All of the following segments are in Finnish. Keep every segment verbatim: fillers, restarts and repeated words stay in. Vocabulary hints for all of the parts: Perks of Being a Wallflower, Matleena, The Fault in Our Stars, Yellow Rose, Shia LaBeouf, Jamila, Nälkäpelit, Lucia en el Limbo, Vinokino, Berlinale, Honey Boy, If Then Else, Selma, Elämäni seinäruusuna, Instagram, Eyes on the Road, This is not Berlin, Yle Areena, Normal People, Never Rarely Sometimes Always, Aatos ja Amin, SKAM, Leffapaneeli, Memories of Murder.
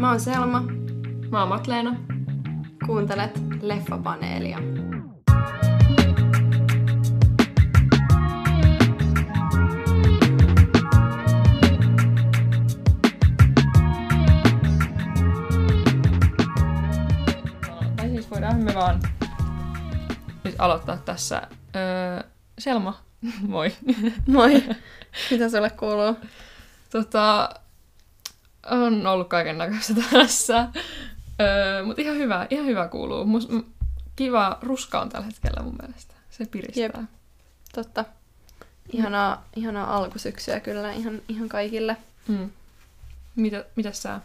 Mä oon Selma. Mä oon Matleena. Kuuntelet Leffapaneelia. Tai siis voidaan me vaan nyt aloittaa tässä. Öö, Selma, moi. Moi. Mitä sulle kuuluu? Tota... On ollut kaiken näköistä tässä, öö, mutta ihan hyvä, ihan hyvä kuuluu. Must, m, kiva ruska on tällä hetkellä mun mielestä, se piristää. Jep. Totta. Ihanaa, mm. ihanaa alkusyksyä kyllä ihan, ihan kaikille. Mm. Mitä, mitäs sä?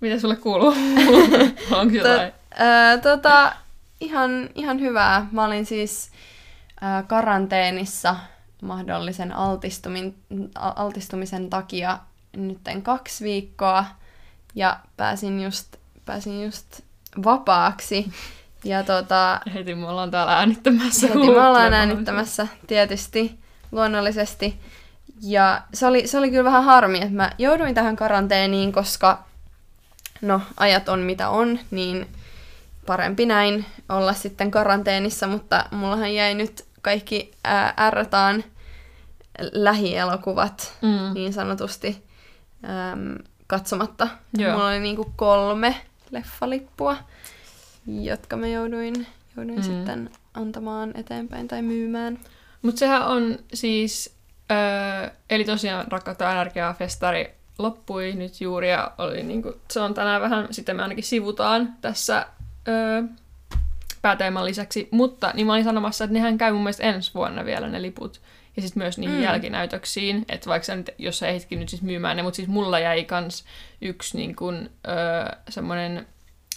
Mitä sulle kuuluu? Onko jotain? Tot, öö, tota, ihan, ihan hyvää. Mä olin siis öö, karanteenissa mahdollisen altistumisen takia nytten kaksi viikkoa ja pääsin just, pääsin just vapaaksi. Ja tota, heti me ollaan täällä äänittämässä. Heti me ollaan äänittämässä tietysti, luonnollisesti. Ja se oli, se oli kyllä vähän harmi, että mä jouduin tähän karanteeniin, koska no, ajat on mitä on, niin parempi näin olla sitten karanteenissa, mutta mullahan jäi nyt kaikki ärrätään lähielokuvat mm. niin sanotusti äm, katsomatta. Joo. Mulla oli niinku kolme leffalippua, jotka mä jouduin, jouduin mm. sitten antamaan eteenpäin tai myymään. Mutta sehän on siis, äh, eli tosiaan Rakkautta energiaa festari loppui nyt juuri ja oli niinku, se on tänään vähän, sitten me ainakin sivutaan tässä... Äh, pääteeman lisäksi, mutta niin mä olin sanomassa, että nehän käy mun mielestä ensi vuonna vielä ne liput. Ja sitten myös niihin mm. jälkinäytöksiin, että vaikka nyt, jos sä ehditkin nyt siis myymään ne, mutta siis mulla jäi kans yksi niin kun, öö, semmoinen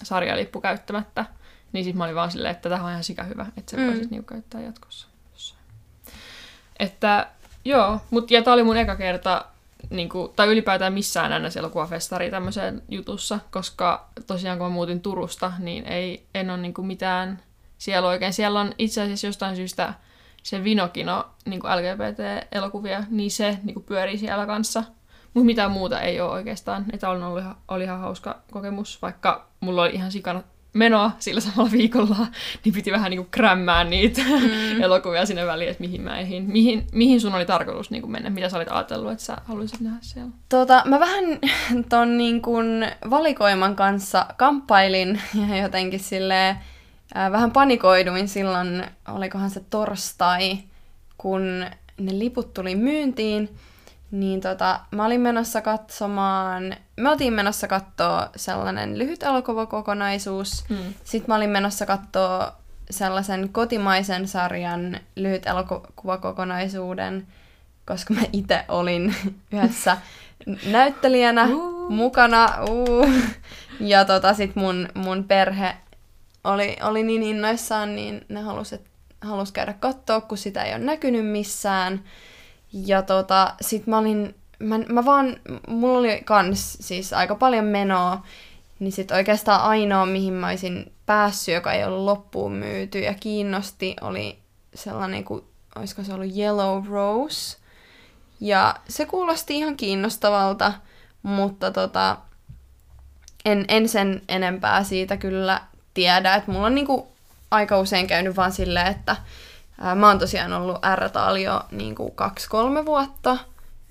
sarjalippu käyttämättä, niin siis mä olin vaan silleen, että tämähän on ihan sika hyvä, että sä mm. voisit niinku käyttää jatkossa. Että joo, mut ja tää oli mun eka kerta, niin kun, tai ylipäätään missään N S-elokuvafestari tämmöiseen jutussa, koska tosiaan kun mä muutin Turusta, niin ei, en ole niin mitään siellä oikein. Siellä on itse asiassa jostain syystä se Vinokino, niin L G B T-elokuvia, niin se niin pyörii siellä kanssa. Mutta mitään muuta ei ole oikeastaan. Tämä oli, oli, oli ihan hauska kokemus, vaikka mulla oli ihan sikana menoa sillä samalla viikolla, niin piti vähän niin krämmää niitä mm. elokuvia sinne väliin, että mihin mä ehdin. Mihin, mihin sun oli tarkoitus niin mennä? Mitä sä olit ajatellut, että sä haluaisit nähdä siellä? Tota, mä vähän ton niin kun valikoiman kanssa kamppailin ja jotenkin silleen äh, vähän panikoiduin silloin, olikohan se torstai, kun ne liput tuli myyntiin, niin tota, mä olin menossa katsomaan, me oltiin menossa katsoa sellainen lyhyt elokuvakokonaisuus, mm. sitten mä olin menossa katsoa sellaisen kotimaisen sarjan lyhyt elokuvakokonaisuuden, koska mä itse olin yhdessä näyttelijänä uh. mukana, uh. ja tota, sit mun, mun perhe oli, oli niin innoissaan, niin ne halus, et, halus käydä katsoa, kun sitä ei ole näkynyt missään. Ja tota, sit mä olin, mä, mä vaan, mulla oli kans siis aika paljon menoa, niin sit oikeastaan ainoa, mihin mä olisin päässyt, joka ei ollut loppuun myyty ja kiinnosti, oli sellainen kuin, olisiko se ollut Yellow Rose. Ja se kuulosti ihan kiinnostavalta, mutta tota, en, en sen enempää siitä kyllä tiedä, että mulla on niinku aika usein käynyt vaan silleen, että mä oon tosiaan ollut R-taali jo niin kuin kaksi kolme vuotta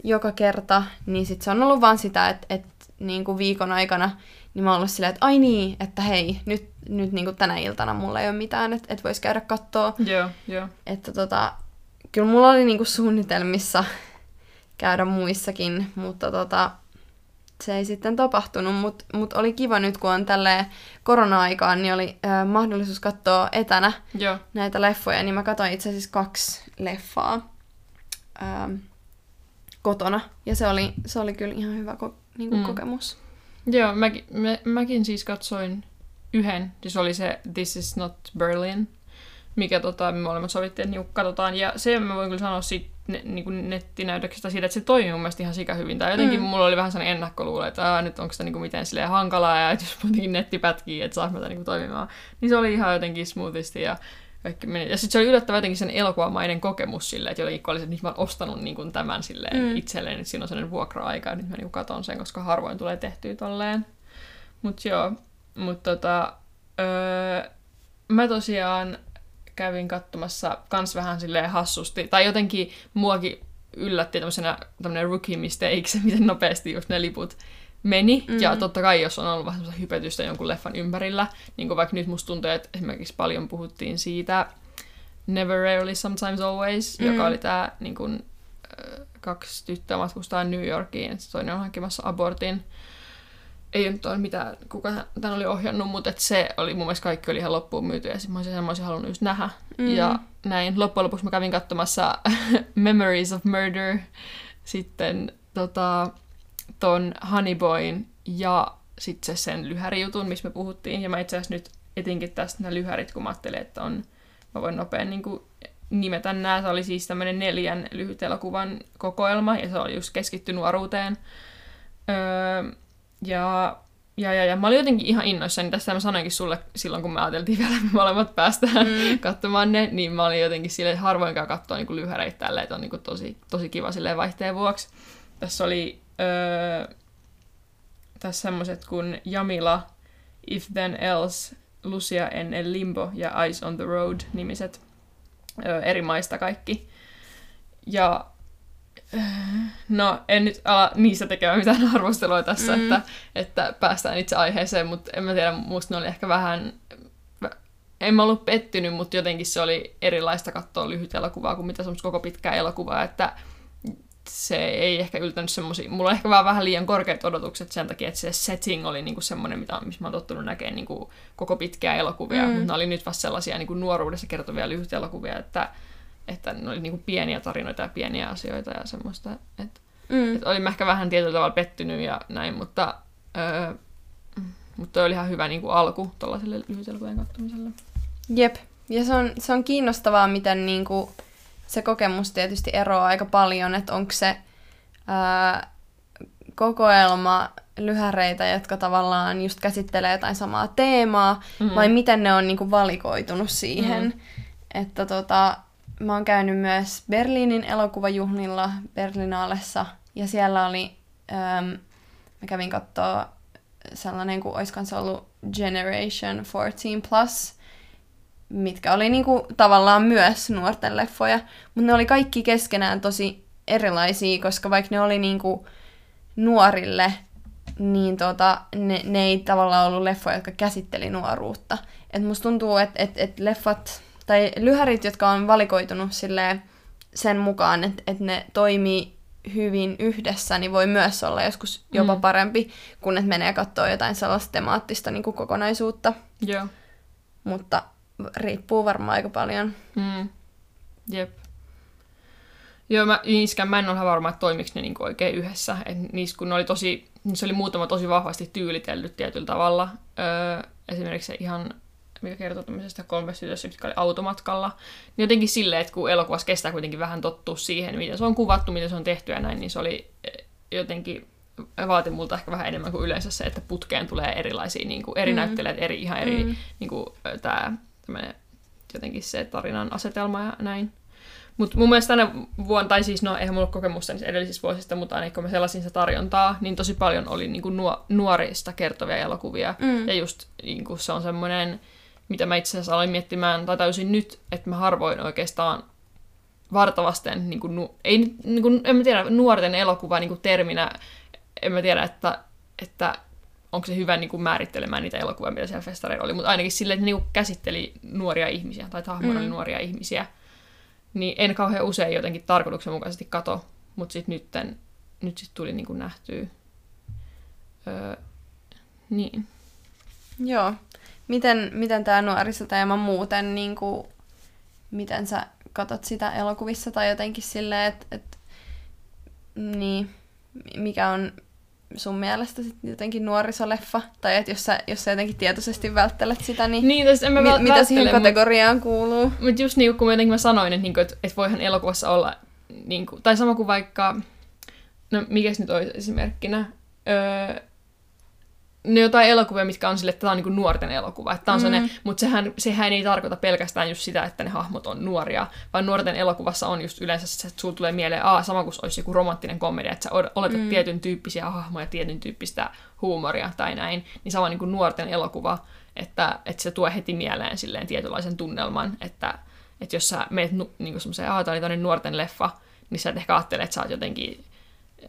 joka kerta, niin sit se on ollut vaan sitä, että et, niin kuin viikon aikana niin mä oon ollut silleen, että ai niin, että hei, nyt, nyt niin kuin tänä iltana mulla ei ole mitään, että et vois käydä kattoo. Joo, joo. Että tota, kyllä mulla oli niin kuin suunnitelmissa käydä muissakin, mutta tota, se ei sitten tapahtunut, mutta mut oli kiva nyt, kun on tälleen korona-aikaan, niin oli äh, mahdollisuus katsoa etänä Joo. näitä leffoja, niin mä katsoin itse asiassa kaksi leffaa ähm, kotona, ja se oli, se oli kyllä ihan hyvä ko- niinku mm. kokemus. Joo, mäkin, mä, mäkin siis katsoin yhden, siis oli se This is not Berlin, mikä tota, me olemme sovittiin, että niinku katsotaan, ja se mä voin kyllä sanoa sit, Ne, niin kuin nettinäytöksestä siitä, että se toimii mun mielestä ihan sika hyvin. Tai jotenkin mm. mulla oli vähän sellainen ennakkoluulo, että aah, nyt onko sitä niin kuin miten silleen hankalaa ja että jos muutenkin netti pätkii, että saanko mä tämän niin kuin toimimaan. Niin se oli ihan jotenkin smoothisti ja Kaikki meni. Ja sitten se oli yllättävän jotenkin sen elokuvamainen kokemus silleen, että jollekin oli se, että nyt mä oon ostanut niin tämän silleen mm. itselleen, että siinä on sellainen vuokra-aika, ja nyt mä niin katon sen, koska harvoin tulee tehtyä tolleen. Mut joo, mut tota, öö, mä tosiaan kävin katsomassa kans vähän silleen hassusti, tai jotenkin muakin yllätti tämmöisenä tämmönen rookie mistake, miten nopeasti just ne liput meni. Mm-hmm. Ja totta kai, jos on ollut vähän semmoista hypetystä jonkun leffan ympärillä, niin kuin vaikka nyt musta tuntuu, että esimerkiksi paljon puhuttiin siitä Never Rarely Sometimes Always, mm-hmm. joka oli tää niin kun, kaksi tyttöä matkustaa New Yorkiin, toinen on hankkimassa abortin. Ei nyt ole mitään, kuka tämän oli ohjannut, mutta se oli, mun mielestä kaikki oli ihan loppuun myyty, ja mä olisin, mä olisin halunnut just nähdä. Mm-hmm. Ja näin, loppujen lopuksi mä kävin katsomassa Memories of Murder, sitten tota, ton Honey Boyn ja sitten se sen lyhärijutun, missä me puhuttiin. Ja mä itse asiassa nyt etinkin tästä nämä lyhärit, kun mä ajattelin, että on, mä voin nopein niin kuin nimetä nämä. Se oli siis tämmöinen neljän lyhyt elokuvan kokoelma, ja se oli just keskitty nuoruuteen. Öö, Ja, ja, ja, ja mä olin jotenkin ihan innoissani. Tästä mä sanoinkin sulle silloin, kun me ajateltiin vielä, että me molemmat päästään mm. katsomaan ne, niin mä olin jotenkin silleen, että harvoinkaan katsoa niin lyhäreitä tälleen, että on niin tosi, tosi kiva silleen vaihteen vuoksi. Tässä oli öö, tässä semmoiset kuin Jamila, If Then Else, Lucia en el Limbo ja Eyes on the Road nimiset. Öö, eri maista kaikki. Ja no, en nyt ala niistä tekemään mitään arvostelua tässä, mm. että, että päästään itse aiheeseen, mutta en mä tiedä, musta ne oli ehkä vähän, en mä ollut pettynyt, mutta jotenkin se oli erilaista katsoa lyhyt elokuvaa kuin mitä semmoista koko pitkää elokuvaa, että se ei ehkä yltänyt semmosia, mulla on ehkä vaan vähän liian korkeat odotukset sen takia, että se setting oli niinku semmoinen, mitä, missä mä oon tottunut näkemään niinku koko pitkää elokuvia, mm. mutta ne oli nyt vasta sellaisia niinku nuoruudessa kertovia lyhyt elokuvia, että että ne oli niinku pieniä tarinoita ja pieniä asioita ja semmoista, että mm. et olin ehkä vähän tietyllä tavalla pettynyt ja näin, mutta öö, mutta toi oli ihan hyvä niinku alku tuollaiselle lyhytelkujen katsomiselle. Jep, ja se on, se on kiinnostavaa, miten niinku se kokemus tietysti eroaa aika paljon, että onko se öö, kokoelma lyhäreitä, jotka tavallaan just käsittelee jotain samaa teemaa, mm-hmm. vai miten ne on niinku valikoitunut siihen, mm-hmm. että tota mä oon käynyt myös Berliinin elokuvajuhlilla Berlinalessa, ja siellä oli, äm, mä kävin katsoa sellainen kuin oiskaan se ollut Generation fourteen plus, mitkä oli niinku tavallaan myös nuorten leffoja, mutta ne oli kaikki keskenään tosi erilaisia, koska vaikka ne oli niinku nuorille, niin tota, ne, ne ei tavallaan ollut leffoja, jotka käsitteli nuoruutta. Et musta tuntuu, että et, et leffat tai lyhärit, jotka on valikoitunut silleen sen mukaan, että et ne toimii hyvin yhdessä, niin voi myös olla joskus jopa mm. parempi, kun et menee katsoa jotain sellaista temaattista niin kuin kokonaisuutta. Joo. Mutta riippuu varmaan aika paljon. Mm. Jep. Joo, mä, niiskään, mä en ole varma, että toimiko ne niin kuin oikein yhdessä. Et niissä, kun ne oli tosi, se oli muutama tosi vahvasti tyylitellyt tietyllä tavalla. Öö, esimerkiksi se ihan mikä kertoo tämmöisestä kolmesta tytöstä, mitkä oli automatkalla. Niin jotenkin silleen, että kun elokuvassa kestää kuitenkin vähän tottua siihen, miten se on kuvattu, miten se on tehty ja näin, niin se oli jotenkin, vaati multa ehkä vähän enemmän kuin yleensä se, että putkeen tulee erilaisia, niin kuin eri mm. näyttelijät, eri, ihan eri, mm. niin kuin tämä, jotenkin se tarinan asetelma ja näin. Mutta mun mielestä tänä vuonna, tai siis no, eihän mulla ole kokemusta niissä edellisissä vuosista, mutta ainakin kun mä sellaisin se tarjontaa, niin tosi paljon oli niin kuin nuo, nuorista kertovia elokuvia. Mm. Ja just niin kuin se on semmoinen, mitä mä itse asiassa aloin miettimään, tai täysin nyt, että mä harvoin oikeastaan vartavasten, niin kuin, ei, niin kuin, en mä tiedä, nuorten elokuva niin kuin terminä, en mä tiedä, että, että onko se hyvä niin kuin määrittelemään niitä elokuvia, mitä siellä festareilla oli, mutta ainakin silleen, että ne niin kuin käsitteli nuoria ihmisiä, tai hahmoilla oli mm. nuoria ihmisiä, niin en kauhean usein jotenkin tarkoituksenmukaisesti kato, mutta sitten nytten, nyt sit tuli niin kuin nähtyä. Öö, niin. Joo. Miten, miten tämä nuorisoteema muuten, niin kuin, miten sä katot sitä elokuvissa tai jotenkin silleen, että et, niin, mikä on sun mielestä sit jotenkin nuorisoleffa? Tai että jos, jos sä jotenkin tietoisesti välttelet sitä, niin, niin en mä mi- välttele, mitä siihen kategoriaan mut, kuuluu? Mutta just niin kuin mä, mä sanoin, että niinku, et, et voihan elokuvassa olla, niinku, tai sama kuin vaikka, no mikäs nyt olisi esimerkkinä, öö, ne jotain elokuvia, mitkä on sille, että tämä on niin nuorten elokuva. Että on mm. sellainen, mutta sehän, sehän ei tarkoita pelkästään just sitä, että ne hahmot on nuoria, vaan nuorten elokuvassa on just yleensä se, että sulla tulee mieleen, aa, sama kuin olisi joku romanttinen komedia, että sä oletat mm. tietyn tyyppisiä hahmoja, tietyn tyyppistä huumoria tai näin, niin sama niin kuin nuorten elokuva, että, että se tuo heti mieleen silleen tietynlaisen tunnelman, että, että jos sä meet nu, niin semmoiseen, aa, tämä oli nuorten leffa, niin sä et ehkä ajattele, että sä oot jotenkin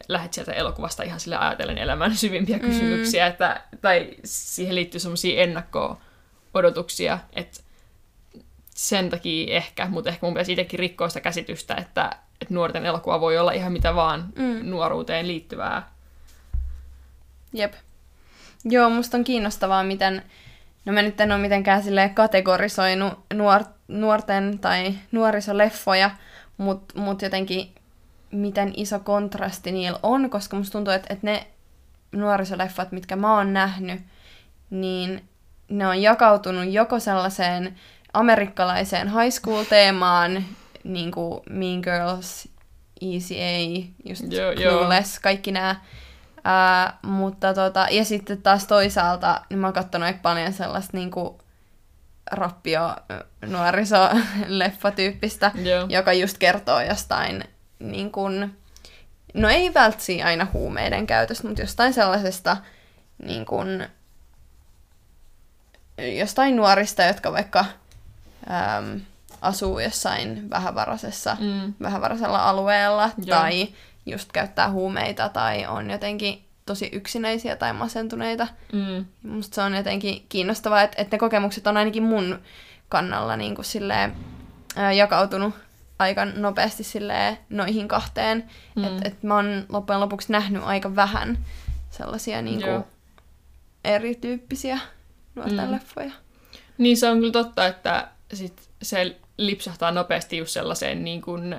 lähet sieltä elokuvasta ihan sille ajatellen elämän syvimpiä kysymyksiä, mm. että, tai siihen liittyy semmoisia ennakko-odotuksia, että sen takia ehkä, mutta ehkä mun pitäisi itsekin rikkoa sitä käsitystä, että, että nuorten elokuva voi olla ihan mitä vaan mm. nuoruuteen liittyvää. Jep. Joo, musta on kiinnostavaa, miten, no mä nyt en ole mitenkään silleen kategorisoinut nuor, nuorten tai nuorisoleffoja, mutta mut jotenkin miten iso kontrasti niillä on, koska musta tuntuu, että, että ne nuorisoleffat, mitkä mä oon nähnyt, niin ne on jakautunut joko sellaiseen amerikkalaiseen high school-teemaan, niin kuin Mean Girls, Easy A, just Clueless, kaikki nää. Ää, mutta tota, ja sitten taas toisaalta niin mä oon kattonut aika paljon sellaista niin kuin rappio-nuorisoleffa-tyyppistä, yeah. joka just kertoo jostain niin kun, no ei välttämättä aina huumeiden käytöstä, mutta jostain sellaisesta niin kun, jostain nuorista, jotka vaikka äm, asuu jossain vähävaraisessa, mm. vähävaraisella alueella, joo. tai just käyttää huumeita, tai on jotenkin tosi yksinäisiä tai masentuneita. Mm. Musta se on jotenkin kiinnostavaa, että, että ne kokemukset on ainakin mun kannalla niin kun silleen, ää, jakautunut aika nopeasti silleen noihin kahteen. Mm. Että et mä oon loppujen lopuksi nähnyt aika vähän sellaisia niinku erityyppisiä nuorten mm. leffoja. Niin se on kyllä totta, että sit se lipsahtaa nopeasti just sellaiseen niin kuin,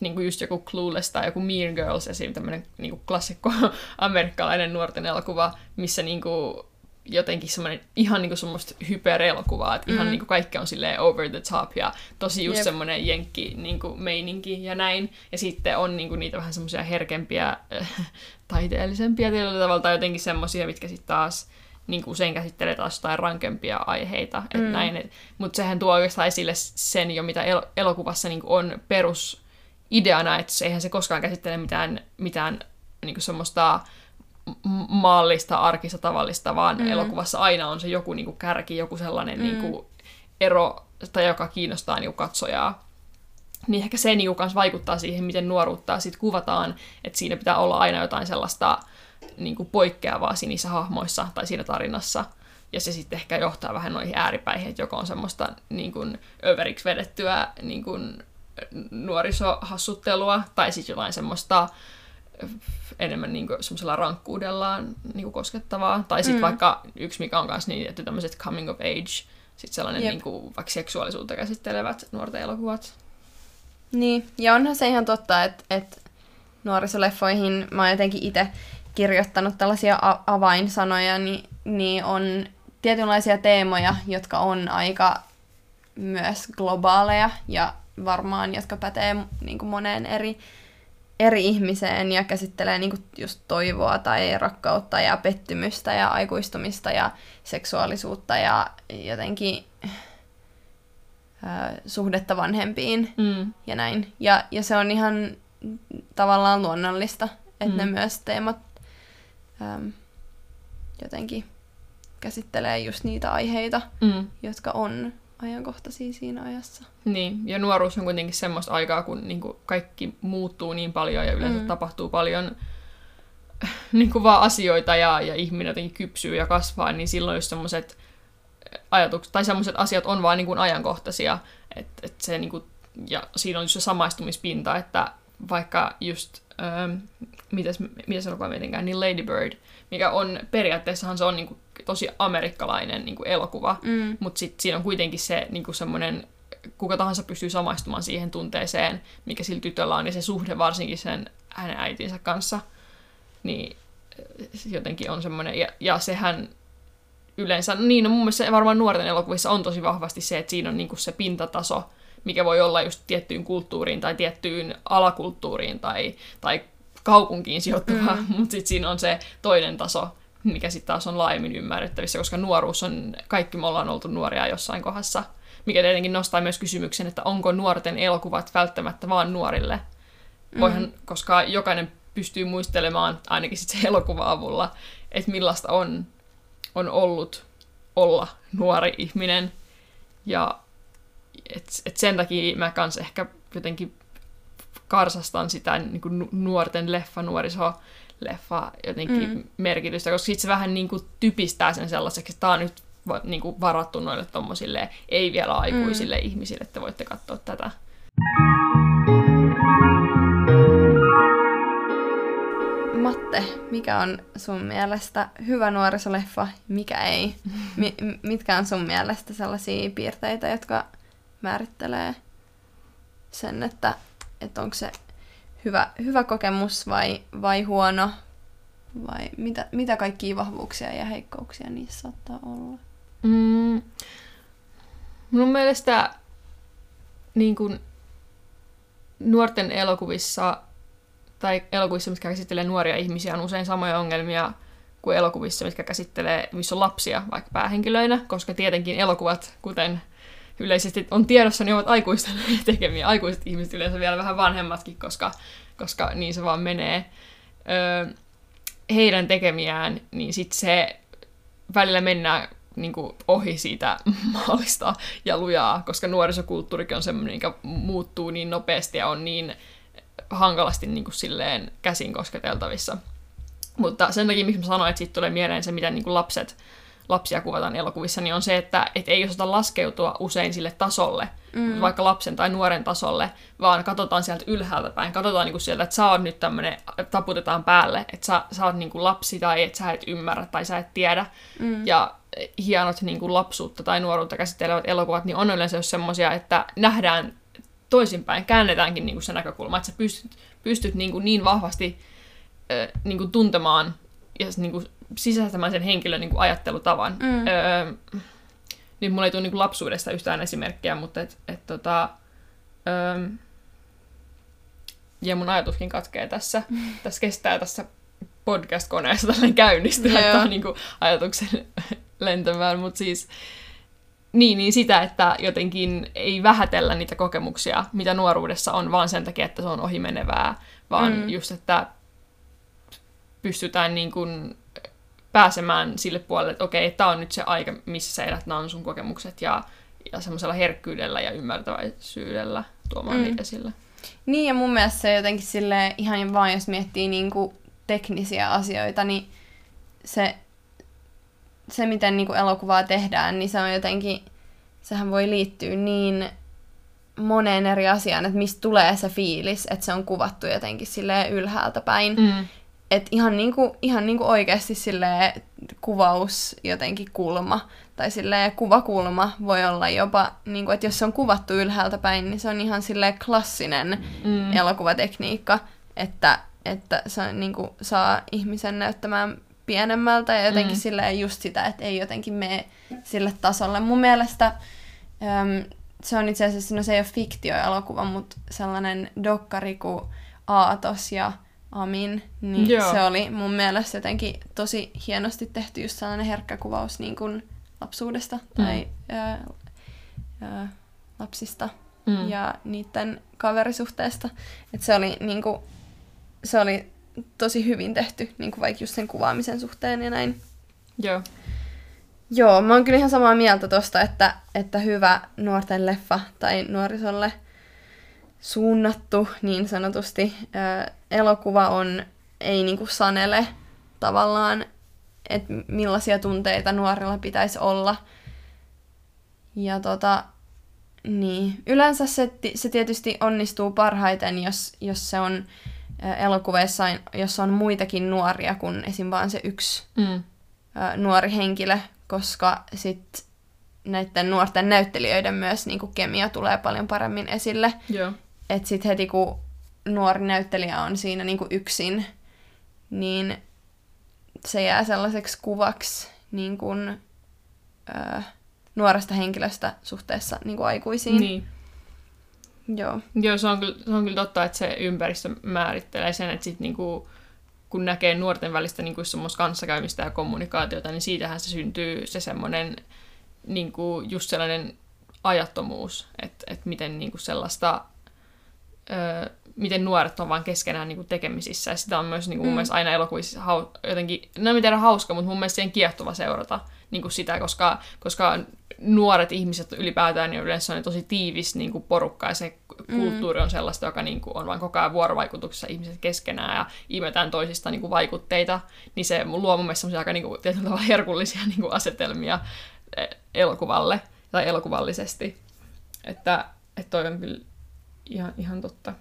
niin kuin just joku Clueless tai joku Mean Girls, esim. Tämmönen niin kuin klassikko amerikkalainen nuorten elokuva, missä niinku jotenkin semmoinen ihan niinku semmoista hyperelokuvaa, että mm. ihan niinku kaikki on silleen over the top ja tosi just yep. semmoinen jenkki niinku meininki ja näin. Ja sitten on niinku niitä vähän semmoisia herkempiä, äh, taiteellisempia tietyllä tavalla tai jotenkin semmoisia, mitkä sitten taas niinku usein käsittelee taas jotain rankempia aiheita. Mm. Näin. Mutta sehän tuo oikeastaan esille sen jo, mitä el- elokuvassa niinku on perusideana, että eihän se koskaan käsittele mitään, mitään niinku semmoista maallista, arkista, tavallista, vaan mm-hmm. elokuvassa aina on se joku niinku kärki, joku sellainen mm-hmm. niinku ero, tai joka kiinnostaa niinku katsojaa. Niin ehkä se niinku kans vaikuttaa siihen, miten nuoruutta sit kuvataan, että siinä pitää olla aina jotain sellaista niinku poikkeavaa niissä hahmoissa tai siinä tarinassa. Ja se sitten ehkä johtaa vähän noihin ääripäihin, että joka on semmoista niinku överiksi vedettyä niinku nuorisohassuttelua, tai sitten jotain semmoista enemmän niinku semmoisella rankkuudellaan niinku koskettavaa. Tai sitten mm. vaikka yksi, mikä on kanssa niin, että tämmöiset coming of age, sitten sellainen niinku vaikka seksuaalisuutta käsittelevät nuorten elokuvat. Niin, ja onhan se ihan totta, että et nuorisoleffoihin mä oon jotenkin itse kirjoittanut tällaisia a- avainsanoja, niin, niin on tietynlaisia teemoja, jotka on aika myös globaaleja ja varmaan, jotka pätee niinku moneen eri eri ihmiseen ja käsittelee niinku just toivoa tai rakkautta ja pettymystä ja aikuistumista ja seksuaalisuutta ja jotenkin äh, suhdetta vanhempiin mm. ja näin. Ja, ja se on ihan tavallaan luonnollista, että mm. ne myös teemat ähm, jotenkin käsittelee just niitä aiheita, mm. jotka on ajankohtaisia siinä ajassa. Niin, ja nuoruus on kuitenkin semmoista aikaa, kun niinku kaikki muuttuu niin paljon ja yleensä mm. tapahtuu paljon niinku vaan asioita ja, ja ihminen jotenkin kypsyy ja kasvaa, niin silloin jos semmoiset ajatukset tai semmoiset asiat on vaan niinku ajankohtaisia, että et se niinku, ja siinä on just se samaistumispinta, että vaikka just ähm, mitäs, mitäs elokuva mitenkään, niin Lady Bird, mikä on periaatteessahan se on niinku tosi amerikkalainen niin kuin elokuva, mm. mutta sitten siinä on kuitenkin se niin kuin semmoinen, kuka tahansa pystyy samaistumaan siihen tunteeseen, mikä sillä tytöllä on, ja se suhde varsinkin sen hänen äitinsä kanssa, niin jotenkin on semmoinen, ja, ja sehän yleensä, niin no mun mielestä varmaan nuorten elokuvissa on tosi vahvasti se, että siinä on niin kuin se pintataso, mikä voi olla just tiettyyn kulttuuriin tai tiettyyn alakulttuuriin tai, tai kaupunkiin sijoittuva, mm. mutta sitten siinä on se toinen taso, mikä sitten taas on laajemmin ymmärrettävissä, koska nuoruus on, kaikki me ollaan oltu nuoria jossain kohdassa, mikä tietenkin nostaa myös kysymyksen, että onko nuorten elokuvat välttämättä vaan nuorille, voihan, mm. koska jokainen pystyy muistelemaan ainakin sitten se elokuva-avulla, että millaista on, on ollut olla nuori ihminen, ja et, et sen takia mä kans ehkä jotenkin karsastan sitä niin kuin nuorten leffa, nuoriso, leffa jotenkin mm. merkitystä, koska sit se vähän niin kuin typistää sen sellaiseksi, että tää on nyt va- niin kuin varattu noille tommosille ei vielä aikuisille mm. ihmisille, että voitte katsoa tätä. Matte, mikä on sun mielestä hyvä nuorisoleffa, mikä ei? M- mitkä on sun mielestä sellaisia piirteitä, jotka määrittelee sen, että, että onko se hyvä, hyvä kokemus vai, vai huono? Vai mitä, mitä kaikkia vahvuuksia ja heikkouksia niissä saattaa olla? Mm. Mun mielestä niin kun, nuorten elokuvissa tai elokuvissa, mitkä käsittelee nuoria ihmisiä, on usein samoja ongelmia kuin elokuvissa, mitkä käsittelee, missä on lapsia vaikka päähenkilöinä, koska tietenkin elokuvat, kuten yleisesti on tiedossa, niin ovat aikuisten tekemiä. Aikuiset ihmiset yleensä vielä vähän vanhemmatkin, koska, koska niin se vaan menee. Öö, heidän tekemiään, niin sitten se välillä mennään niin kuin ohi siitä maalista ja lujaa, koska nuorisokulttuurikin on semmoinen, joka muuttuu niin nopeasti ja on niin hankalasti niin kuin silleen käsin kosketeltavissa. Mutta sen takia, miksi mä sanoin, että siitä tulee mieleen se, miten niin kuin lapset, lapsia kuvataan elokuvissa, niin on se, että et ei osata laskeutua usein sille tasolle, mm. vaikka lapsen tai nuoren tasolle, vaan katsotaan sieltä ylhäältä päin. Katsotaan niin kuin sieltä, että sä oot nyt tämmönen, taputetaan päälle, että sä, sä oot niin kuin lapsi tai että sä et ymmärrä tai sä et tiedä. Mm. Ja hienot niin kuin lapsuutta tai nuoruutta käsittelevät elokuvat, niin on yleensä jos semmosia, että nähdään toisinpäin, käännetäänkin niin kuin se näkökulma, että sä pystyt, pystyt niin kuin niin vahvasti äh, niin kuin tuntemaan ja niin kuin sisäistämään sen henkilön niin kuin ajattelutavan. Mm. Öö, nyt mulla ei tule niin kuin lapsuudesta yhtään esimerkkiä, mutta et, et, tota, öö, ja mun ajatuskin katkee tässä. Mm. Tässä kestää tässä podcast-koneessa tällainen käynnistyä, että on niin kuin ajatuksen lentämään, mutta siis Niin, niin sitä, että jotenkin ei vähätellä niitä kokemuksia, mitä nuoruudessa on, vaan sen takia, että se on ohimenevää, vaan mm. just, että pystytään niin kuin pääsemään sille puolelle, että okei, tämä on nyt se aika, missä sä elät, nämä on sun kokemukset, ja, ja semmoisella herkkyydellä ja ymmärtäväisyydellä tuomaan mm. niitä esille. Niin, ja mun mielestä se jotenkin silleen, ihan vaan jos miettii niin kuin teknisiä asioita, niin se se, miten niin kuin elokuvaa tehdään, niin se on jotenkin, sehän voi liittyä niin moneen eri asiaan, että mistä tulee se fiilis, että se on kuvattu jotenkin silleen ylhäältä päin. Mm. Että ihan, niin kuin, ihan niin kuin oikeasti silleen kuvaus jotenkin kulma, tai silleen kuvakulma voi olla jopa, niin kuin, että jos se on kuvattu ylhäältä päin, niin se on ihan silleen klassinen mm. elokuvatekniikka, että, että se niin kuin saa ihmisen näyttämään pienemmältä ja jotenkin mm. silleen just sitä, että ei jotenkin mene sille tasolle. Mun mielestä äm, se on itse asiassa, no se ei ole fiktioelokuva, mutta sellainen dokkari kuin Aatos ja Amin, niin Joo. se oli mun mielestä jotenkin tosi hienosti tehty just sellainen herkkä kuvaus niin kuin lapsuudesta mm. tai ää, ää, lapsista mm. ja niiden kaverisuhteesta. Et se oli niin kuin, se oli tosi hyvin tehty, niin kuin vaikka just sen kuvaamisen suhteen ja näin. Joo. Joo, mä oon kyllä ihan samaa mieltä tosta, että, että hyvä nuorten leffa tai nuorisolle suunnattu niin sanotusti ää, elokuva on, ei niin kuin sanele tavallaan, että millaisia tunteita nuorilla pitäisi olla. Ja tota, niin. Yleensä se, se tietysti onnistuu parhaiten, jos, jos se on elokuveissa, jossa on muitakin nuoria kuin esim. Vaan se yksi mm. nuori henkilö, koska sit näiden nuorten näyttelijöiden myös niin kuin kemia tulee paljon paremmin esille. Yeah. Että sit heti kun nuori näyttelijä on siinä niin kuin yksin, niin se jää sellaiseksi kuvaksi niin kuin, ö, nuoresta henkilöstä suhteessa niin kuin aikuisiin. Niin. Joo, Joo se, on kyllä, se on kyllä totta, että se ympäristö määrittelee sen, että sit niinku, kun näkee nuorten välistä niin kuin semmoista kanssakäymistä ja kommunikaatiota, niin siitähän se syntyy se semmoinen niin kuin just sellainen ajattomuus, että, että miten niin kuin sellaista, ö, miten nuoret on vaan keskenään niin kuin tekemisissä. Ja sitä on myös niin kuin, mm. mun mielestä aina elokuvissa hau, jotenkin, no en tiedä hauska, mutta mun mielestä siihen kiehtova seurata niin kuin sitä, koska, koska nuoret ihmiset ylipäätään niin yleensä on tosi tiivis niin kuin porukka ja se kulttuuri on sellaista, joka niin kuin on vain koko ajan vuorovaikutuksessa ihmiset keskenään ja imetään toisista niin kuin vaikutteita, niin se luo mun mielestä semmoisia aika niin kuin, tietyllä tavalla herkullisia niin kuin asetelmia elokuvalle tai elokuvallisesti. Että, että toi on kyllä ihan, ihan totta.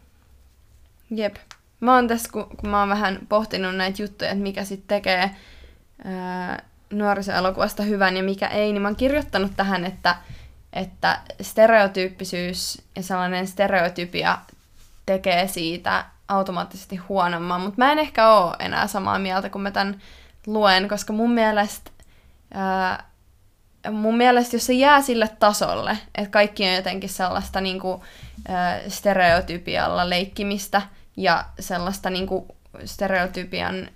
Jep. Mä oon tässä, kun, kun mä oon vähän pohtinut näitä juttuja, että mikä sit tekee ää, nuorisoelokuvasta hyvän ja mikä ei, niin mä oon kirjoittanut tähän, että että stereotyyppisyys ja sellainen stereotypia tekee siitä automaattisesti huonomman, mutta mä en ehkä ole enää samaa mieltä, kun mä tämän luen, koska mun mielestä, ää, mun mielestä jos se jää sille tasolle, että kaikki on jotenkin sellaista niinku, ää, stereotypialla leikkimistä ja sellaista niinku, stereotypian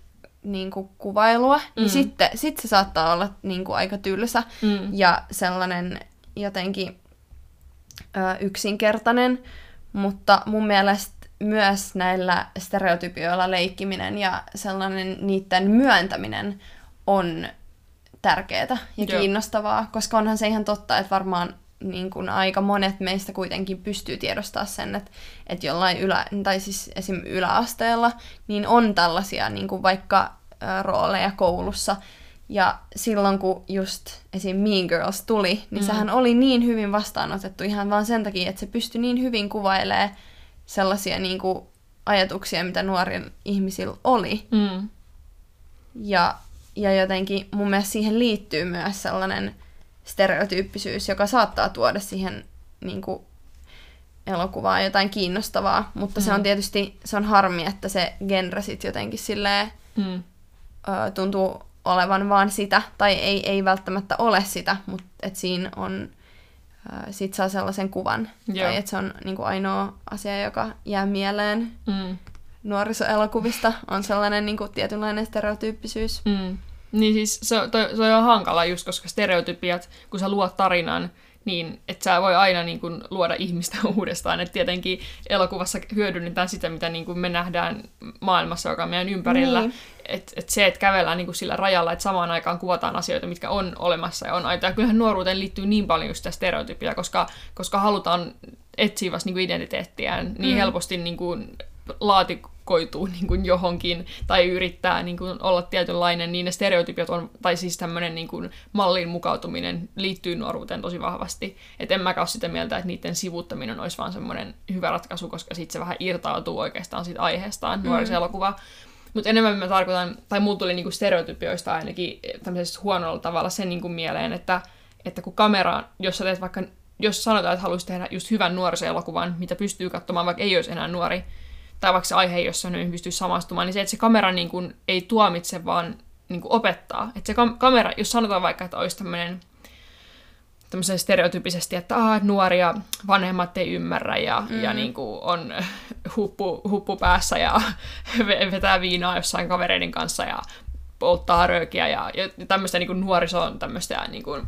niinku, kuvailua, mm. niin sitten sit se saattaa olla niinku, aika tylsä mm. ja sellainen jotenkin ö, yksinkertainen, mutta mun mielestä myös näillä stereotypioilla leikkiminen ja sellainen niiden myöntäminen on tärkeää ja Joo. kiinnostavaa, koska onhan se ihan totta, että varmaan niin kun aika monet meistä kuitenkin pystyy tiedostamaan sen, että, että jollain ylä, tai siis esim. Yläasteella niin on tällaisia niin kun vaikka ö, rooleja koulussa. Ja silloin, kun just esim. Mean Girls tuli, niin mm-hmm. sehän oli niin hyvin vastaanotettu ihan vaan sen takia, että se pystyi niin hyvin kuvailemaan sellaisia niin kuin, ajatuksia, mitä nuorilla ihmisillä oli. Mm. Ja, ja jotenkin mun mielestä siihen liittyy myös sellainen stereotyyppisyys, joka saattaa tuoda siihen niin kuin, elokuvaan jotain kiinnostavaa, mutta mm-hmm. se on tietysti se on harmi, että se genre sit jotenkin silleen mm. ö, tuntuu olevan vaan sitä, tai ei, ei välttämättä ole sitä, mutta että siinä on, äh, sit saa sellaisen kuvan, yeah. tai että se on niinku ainoa asia, joka jää mieleen mm. nuorisoelokuvista, on sellainen niinku tietynlainen stereotyyppisyys. Mm. Niin siis se, toi, se on hankala just, koska stereotypiat, kun sä luot tarinan, niin että sä voi aina niin kun, luoda ihmistä uudestaan. Et tietenkin elokuvassa hyödynnetään sitä, mitä niin kun, me nähdään maailmassa, joka on meidän ympärillä. Niin. Et, et se, että kävellään niin kun, sillä rajalla, että samaan aikaan kuvataan asioita, mitkä on olemassa ja on aitoja. Kyllähän nuoruuteen liittyy niin paljon sitä stereotypiaa, koska, koska halutaan etsiä vasta niin kun, identiteettiään niin mm. helposti niin kun, laatikoituu niin kun, johonkin tai yrittää niin kun, olla tietynlainen, niin ne stereotypiat on, tai siis tämmöinen niin kun, mallin mukautuminen liittyy nuoruuteen tosi vahvasti. Et en mäkään ole sitä mieltä, että niiden sivuuttaminen olisi vaan semmoinen hyvä ratkaisu, koska sitten se vähän irtautuu oikeastaan siitä aiheestaan, nuorisoelokuva. Mm. Mutta enemmän mä tarkoitan, tai mulla tuli niin kun, stereotypioista ainakin tämmöisessä huonolla tavalla sen niin kun, mieleen, että, että kun kamera, jos sä teet vaikka, jos sanotaan, että haluaisi tehdä just hyvän nuorisoelokuvan, mitä pystyy katsomaan, vaikka ei olisi enää nuori, tai vaikka se aihe, jossa nyt pystyy samastumaan, niin se, että se kamera niin kuin ei tuomitse, vaan niin kuin opettaa. Että se kam- kamera, jos sanotaan vaikka, että olisi tämmöinen tämmöisen stereotyypisesti, että ah, nuoria vanhemmat ei ymmärrä ja, mm. ja niin kuin on huppu, huppu päässä ja vetää viinaa jossain kavereiden kanssa ja polttaa röökiä ja, ja tämmöistä niin kuin nuorisoon tämmöistä niin kuin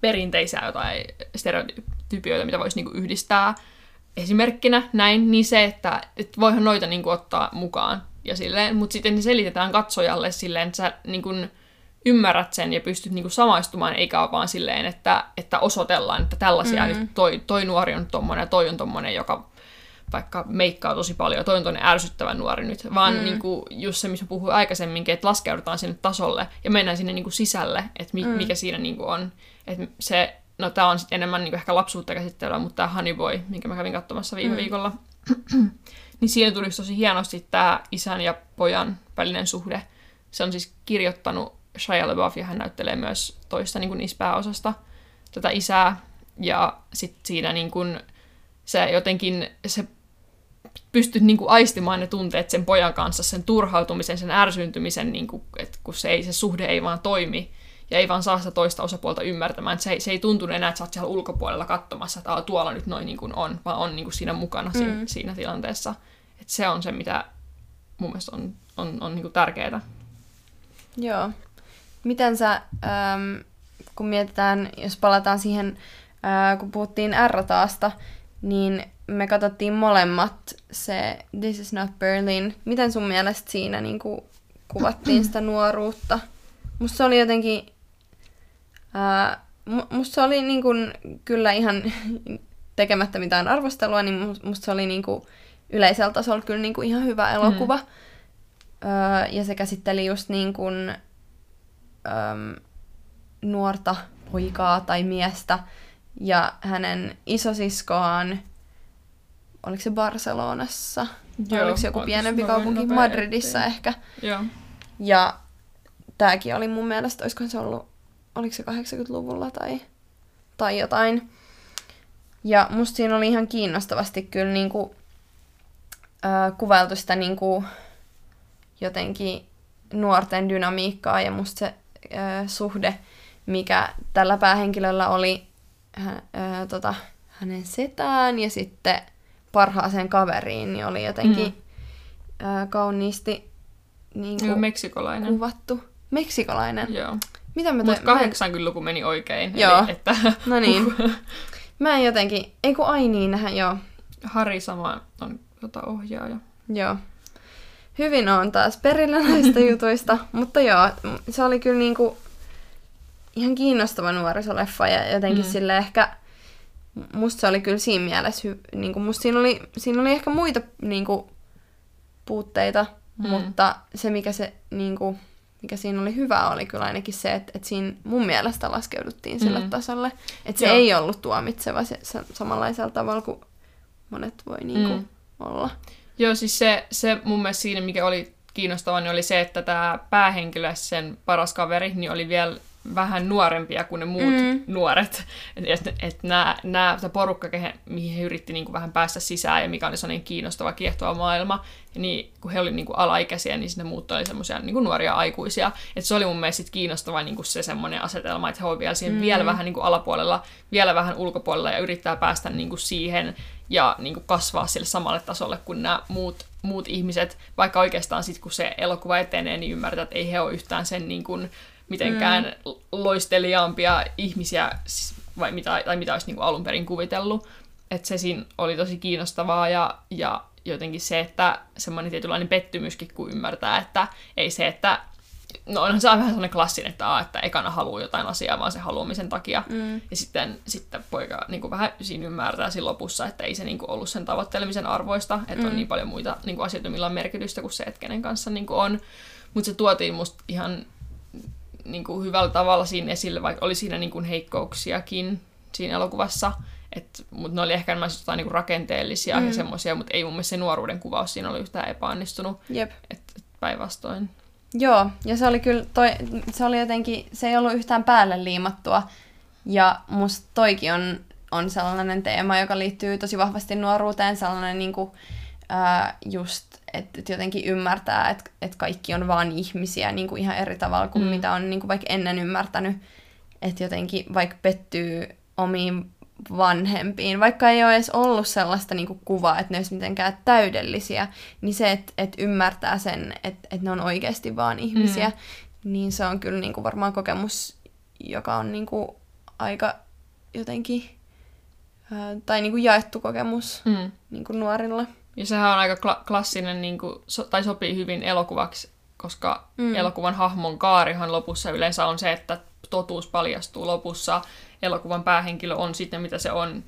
perinteisiä jotain stereotypioita, mitä voisi niin kuin yhdistää. Esimerkkinä näin, niin se, että et voihan noita niinku ottaa mukaan. Ja silleen, mutta sitten ne selitetään katsojalle silleen, että sä niinku ymmärrät sen ja pystyt niinku samaistumaan, eikä ole vaan silleen, että, että osoitellaan, että tällaisia mm-hmm. nyt toi, toi nuori on tommonen ja toi on tommonen, joka vaikka meikkaa tosi paljon ja toi on tommonen ärsyttävä nuori nyt. Vaan mm-hmm. niinku just se, missä puhuin aikaisemminkin, että laskeudutaan sinne tasolle ja mennään sinne niinku sisälle, että mi- mm-hmm. mikä siinä niinku on. Että se... No tää on sitten enemmän niinku ehkä lapsuutta käsittelevä, mutta tää Honey Boy, minkä mä kävin katsomassa viime mm. viikolla, niin siinä tuli tosi hienosti tää isän ja pojan välinen suhde. Se on siis kirjoittanut Shia LaBeouf, ja hän näyttelee myös toista niin kuin niistä pääosasta tätä isää. Ja sit siinä niin kuin se jotenkin, se pystyt niin kuin aistimaan ne tunteet sen pojan kanssa, sen turhautumisen, sen ärsyntymisen, niin kuin, että kun se, ei, se suhde ei vaan toimi. Ja ei vaan saa sitä toista osapuolta ymmärtämään. Se ei, se ei tuntunut enää, että sä oot siellä ulkopuolella katsomassa, että tuolla nyt noin niin kuin on, vaan on niin kuin siinä mukana mm. siinä, siinä tilanteessa. Et se on se, mitä mun mielestä on, on, on niinku tärkeää. Joo. Miten sä, äm, kun mietitään, jos palataan siihen, ää, kun puhuttiin R-taasta, niin me katsottiin molemmat se This is not Berlin. Miten sun mielestä siinä niinku kuvattiin sitä nuoruutta? Musta se oli jotenkin... Ää, musta se oli niinku, kyllä ihan tekemättä mitään arvostelua, niin musta se oli niinku, yleisellä tasolla kyllä niinku, ihan hyvä elokuva. Mm. Öö, ja se käsitteli just niinku, öö, nuorta poikaa tai miestä ja hänen isosiskoaan, oliko se Barcelonassa? Joo, oliko se joku pienempi kaupunki? Madridissa ehkä. Joo. Ja tääkin oli mun mielestä, olisikohan se ollut, oliko se kahdeksankymmentäluvulla tai, tai jotain. Ja musta siinä oli ihan kiinnostavasti kyllä niinku, äh, kuvailtu sitä niinku, jotenkin nuorten dynamiikkaa ja musta se äh, suhde, mikä tällä päähenkilöllä oli hä, äh, tota, hänen setään ja sitten parhaaseen kaveriin, niin oli jotenkin mm. äh, kauniisti niinku, joo, meksikolainen. Kuvattu. Meksikolainen? Joo. Mitä mä toi? Mut kahdeksankymmentäluku meni oikein. Joo. Eli, että... No niin. Mä en jotenkin, ei kun ai niin nähdä, joo. Hari sama on tota ohjaaja. Joo. Hyvin on taas perillä näistä jutuista, mutta joo, se oli kyllä niinku ihan kiinnostava nuorisoleffa ja jotenkin mm. sille ehkä, musta se oli kyllä siinä mielessä, hy- niinku musta siinä oli, siinä oli ehkä muita niinku puutteita, mm. mutta se mikä se niinku, mikä siinä oli hyvä, oli kyllä ainakin se, että, että siinä mun mielestä laskeuduttiin sille mm. tasolle. Että se joo. ei ollut tuomitseva se, se, samanlaisella tavalla kuin monet voi niin kuin mm. olla. Joo, siis se, se mun mielestä siinä, mikä oli kiinnostavaa, niin oli se, että tämä päähenkilö, sen paras kaveri, niin oli vielä vähän nuorempia kuin ne muut mm. nuoret. Että et, et nämä porukka, kehen, mihin he yritti niin kuin vähän päästä sisään ja mikä oli sellainen kiinnostava, kiehtova maailma, niin kun he olivat niin kuin alaikäisiä, niin sinne muut oli semmoisia niin kuin nuoria aikuisia. Et se oli mun mielestä kiinnostava niin kuin se semmoinen asetelma, että he ovat vielä, mm. vielä vähän niin kuin alapuolella, vielä vähän ulkopuolella ja yrittää päästä niin kuin siihen ja niin kuin kasvaa sille samalle tasolle kuin nämä muut, muut ihmiset. Vaikka oikeastaan sitten kun se elokuva etenee, niin ymmärtää, että ei he ole yhtään sen... Niin kuin, mitenkään mm. loisteliaampia ihmisiä, vai mitä, tai mitä olisi niin kuin alun perin kuvitellut. Että se siinä oli tosi kiinnostavaa, ja, ja jotenkin se, että semmoinen tietynlainen pettymyskin, kun ymmärtää, että ei se, että... No onhan se vähän sellainen klassinen, että, että ekana haluaa jotain asiaa, vaan se haluamisen takia. Mm. Ja sitten, sitten poika niin kuin vähän siinä ymmärtää siinä lopussa, että ei se niin kuin ollut sen tavoittelemisen arvoista, että mm. on niin paljon muita niin kuin asioita, millä on merkitystä kuin se, että kenen kanssa niin kuin on. Mutta se tuotiin musta ihan... Niin kuin hyvällä tavalla siinä esille, vaikka oli siinä niin kuin heikkouksiakin siinä elokuvassa, mutta ne oli ehkä enemmän jotain niin kuin rakenteellisia mm. ja semmoisia, mutta ei mun mielestä se nuoruuden kuvaus siinä oli yhtään epäonnistunut. Jep. Et, et päinvastoin. Joo, ja se oli kyllä, toi, se oli jotenkin, se ei ollut yhtään päälle liimattua, ja musta toikin on, on sellainen teema, joka liittyy tosi vahvasti nuoruuteen, sellainen niin kuin, äh, just että et jotenkin ymmärtää, että et kaikki on vaan ihmisiä niin kuin ihan eri tavalla kuin mm. mitä on niin kuin vaikka ennen ymmärtänyt. Että jotenkin vaikka pettyy omiin vanhempiin, vaikka ei ole edes ollut sellaista niin kuin kuvaa, että ne olisi mitenkään täydellisiä, niin se, että et ymmärtää sen, että et ne on oikeasti vaan ihmisiä, mm. niin se on kyllä niin kuin varmaan kokemus, joka on niin kuin aika jotenkin, äh, tai niin kuin jaettu kokemus mm. niin kuin nuorilla. Ja sehän on aika kla- klassinen, niin kuin, so- tai sopii hyvin elokuvaksi, koska mm. elokuvan hahmon kaarihan lopussa yleensä on se, että totuus paljastuu lopussa. Elokuvan päähenkilö on sitten, mitä se on,